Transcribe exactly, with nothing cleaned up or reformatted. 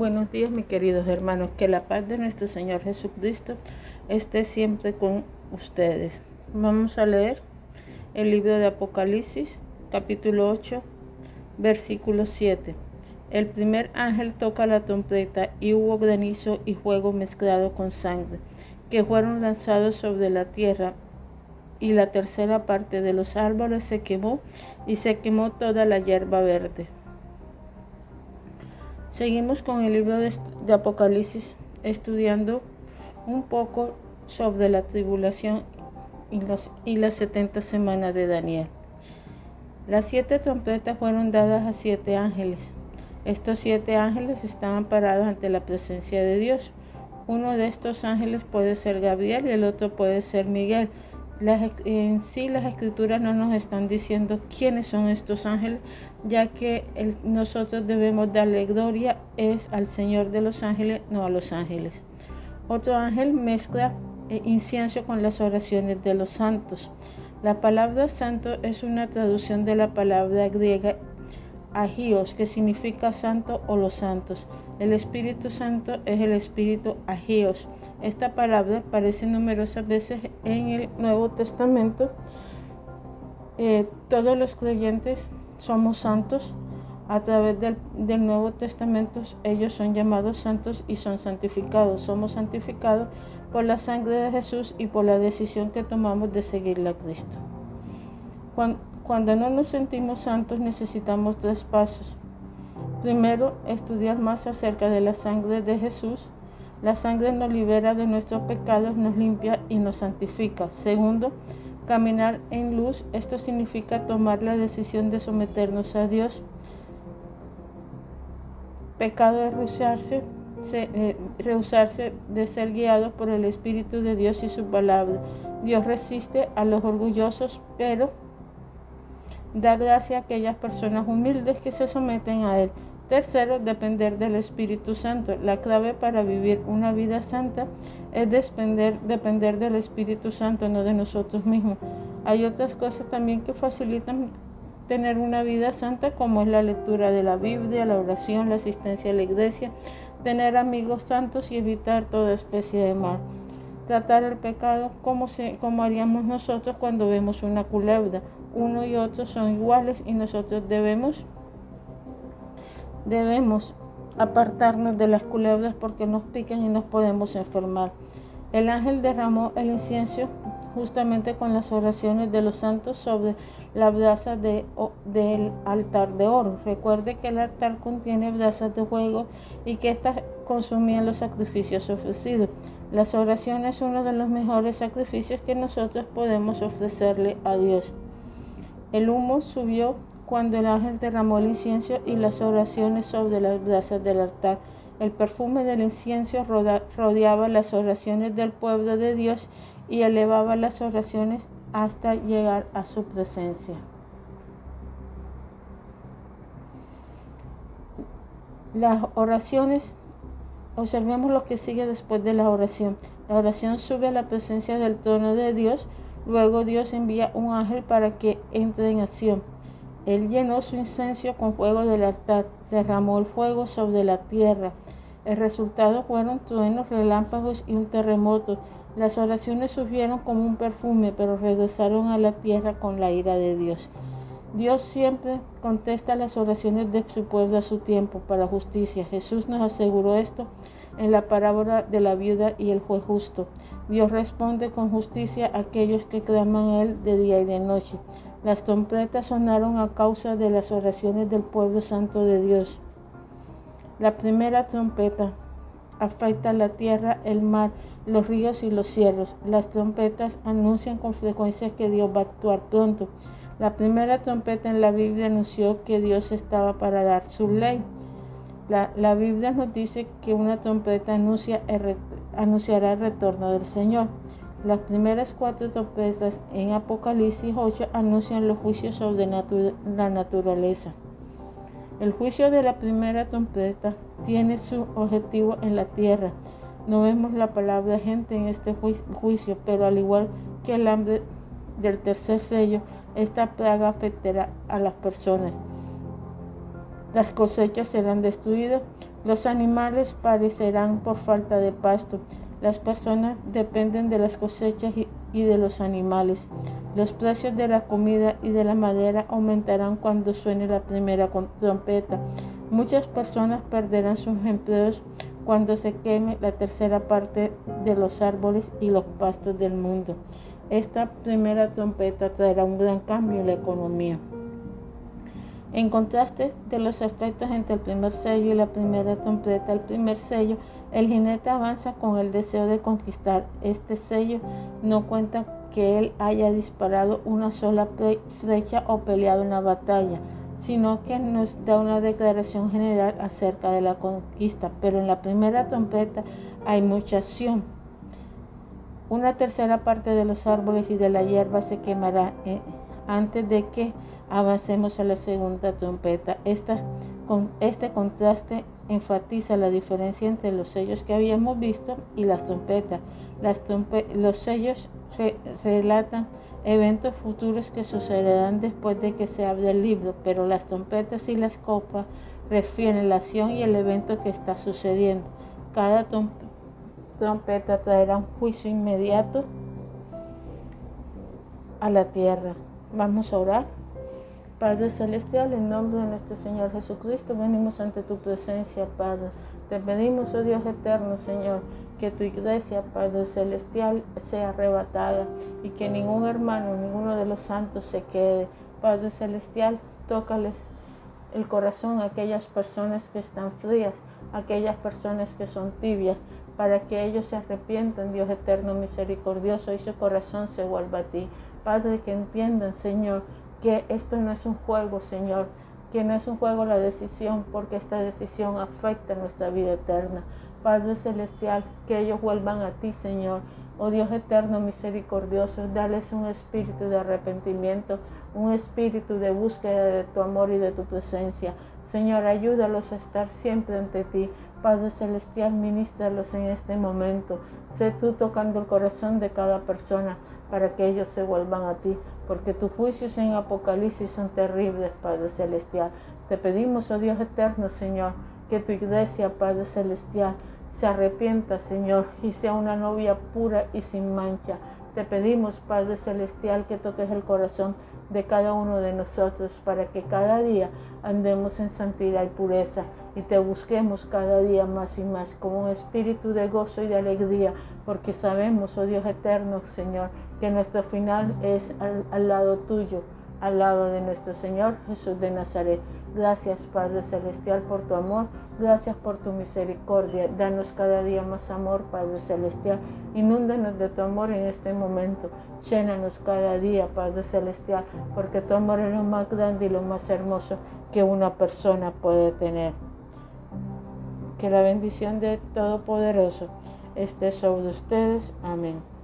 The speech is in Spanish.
Buenos días, mis queridos hermanos, que la paz de nuestro Señor Jesucristo esté siempre con ustedes. Vamos a leer el libro de Apocalipsis, capítulo ocho, versículo siete. El primer ángel toca la trompeta y hubo granizo y fuego mezclado con sangre, que fueron lanzados sobre la tierra, y la tercera parte de los árboles se quemó, y se quemó toda la hierba verde. Seguimos con el libro de, de Apocalipsis, estudiando un poco sobre la tribulación y las, y las setenta semanas de Daniel. Las siete trompetas fueron dadas a siete ángeles. Estos siete ángeles estaban parados ante la presencia de Dios. Uno de estos ángeles puede ser Gabriel y el otro puede ser Miguel. Las, en sí las escrituras no nos están diciendo quiénes son estos ángeles, ya que el, nosotros debemos darle gloria es al Señor de los ángeles, no a los ángeles. Otro ángel mezcla eh, incienso con las oraciones de los santos. La palabra santo es una traducción de la palabra griega agios, que significa santo o los santos. El Espíritu Santo es el Espíritu agios. Esta palabra aparece numerosas veces en el Nuevo Testamento. Eh, todos los creyentes somos santos. A través del, del Nuevo Testamento ellos son llamados santos y son santificados. Somos santificados por la sangre de Jesús y por la decisión que tomamos de seguirle a Cristo. Cuando, Cuando no nos sentimos santos necesitamos tres pasos. Primero, estudiar más acerca de la sangre de Jesús. La sangre nos libera de nuestros pecados, nos limpia y nos santifica. Segundo, caminar en luz. Esto significa tomar la decisión de someternos a Dios. Pecado es rehusarse, se, eh, rehusarse de ser guiado por el Espíritu de Dios y su palabra. Dios resiste a los orgullosos, pero da gracia a aquellas personas humildes que se someten a Él. Tercero, depender del Espíritu Santo. La clave para vivir una vida santa es depender, depender del Espíritu Santo, no de nosotros mismos. Hay otras cosas también que facilitan tener una vida santa, como es la lectura de la Biblia, la oración, la asistencia a la iglesia, tener amigos santos y evitar toda especie de mal. Tratar el pecado como, se, como haríamos nosotros cuando vemos una culebra. Uno y otro son iguales y nosotros debemos, debemos apartarnos de las culebras porque nos pican y nos podemos enfermar. El ángel derramó el incienso justamente con las oraciones de los santos sobre la brasa de, o, del altar de oro. Recuerde que el altar contiene brasas de fuego y que éstas consumían los sacrificios ofrecidos. Las oraciones es uno de los mejores sacrificios que nosotros podemos ofrecerle a Dios. El humo subió cuando el ángel derramó el incienso y las oraciones sobre las brasas del altar. El perfume del incienso rodeaba las oraciones del pueblo de Dios y elevaba las oraciones hasta llegar a su presencia. Las oraciones, observemos lo que sigue después de la oración. La oración sube a la presencia del trono de Dios. Luego Dios envía un ángel para que entre en acción. Él llenó su incienso con fuego del altar, derramó el fuego sobre la tierra. El resultado fueron truenos, relámpagos y un terremoto. Las oraciones subieron como un perfume, pero regresaron a la tierra con la ira de Dios. Dios siempre contesta las oraciones de su pueblo a su tiempo para justicia. Jesús nos aseguró esto en la parábola de la viuda y el juez justo. Dios responde con justicia a aquellos que claman a Él de día y de noche. Las trompetas sonaron a causa de las oraciones del pueblo santo de Dios. La primera trompeta afecta la tierra, el mar, los ríos y los cielos. Las trompetas anuncian con frecuencia que Dios va a actuar pronto. La primera trompeta en la Biblia anunció que Dios estaba para dar su ley. La, la Biblia nos dice que una trompeta anuncia el, anunciará el retorno del Señor. Las primeras cuatro trompetas en Apocalipsis ocho anuncian los juicios sobre natu- la naturaleza. El juicio de la primera trompeta tiene su objetivo en la tierra. No vemos la palabra gente en este ju- juicio, pero al igual que el hambre del tercer sello, esta plaga afectará a las personas. Las cosechas serán destruidas, Los animales padecerán por falta de pasto. Las personas dependen de las cosechas y de los animales. Los precios de la comida y de la madera aumentarán cuando suene la primera trompeta. Muchas personas perderán sus empleos cuando se queme la tercera parte de los árboles y los pastos del mundo. Esta primera trompeta traerá un gran cambio en la economía. En contraste de los efectos entre el primer sello y la primera trompeta, el primer sello, el jinete avanza con el deseo de conquistar. Este sello no cuenta que él haya disparado una sola flecha o peleado una batalla, sino que nos da una declaración general acerca de la conquista. Pero en la primera trompeta hay mucha acción. Una tercera parte de los árboles y de la hierba se quemará antes de que avancemos a la segunda trompeta. Esta, con este contraste enfatiza la diferencia entre los sellos que habíamos visto y las trompetas. Las trompe- los sellos re- relatan eventos futuros que sucederán después de que se abra el libro, pero las trompetas y las copas refieren la acción y el evento que está sucediendo. Cada trom- trompeta traerá un juicio inmediato a la tierra. Vamos a orar. Padre Celestial, en nombre de nuestro Señor Jesucristo, venimos ante tu presencia, Padre. Te pedimos, oh Dios eterno, Señor, que tu iglesia, Padre Celestial, sea arrebatada y que ningún hermano, ninguno de los santos se quede. Padre Celestial, tócales el corazón a aquellas personas que están frías, a aquellas personas que son tibias, para que ellos se arrepientan, Dios eterno, misericordioso, y su corazón se vuelva a ti. Padre, que entiendan, Señor, que esto no es un juego, Señor, que no es un juego la decisión, porque esta decisión afecta nuestra vida eterna. Padre Celestial, que ellos vuelvan a ti, Señor. Oh Dios eterno, misericordioso, dales un espíritu de arrepentimiento, un espíritu de búsqueda de tu amor y de tu presencia. Señor, ayúdalos a estar siempre ante ti. Padre Celestial, ministralos en este momento. Sé tú tocando el corazón de cada persona para que ellos se vuelvan a ti, porque tus juicios en Apocalipsis son terribles, Padre Celestial. Te pedimos, oh Dios eterno, Señor, que tu iglesia, Padre Celestial, se arrepienta, Señor, y sea una novia pura y sin mancha. Te pedimos, Padre Celestial, que toques el corazón de cada uno de nosotros, para que cada día andemos en santidad y pureza, y te busquemos cada día más y más con un espíritu de gozo y de alegría, porque sabemos, oh Dios eterno, Señor, que nuestro final es al, al lado tuyo, al lado de nuestro Señor Jesús de Nazaret. Gracias, Padre Celestial, por tu amor. Gracias por tu misericordia. Danos cada día más amor, Padre Celestial. Inúndanos de tu amor en este momento. Llénanos cada día, Padre Celestial, porque tu amor es lo más grande y lo más hermoso que una persona puede tener. Que la bendición de Todopoderoso esté sobre ustedes. Amén.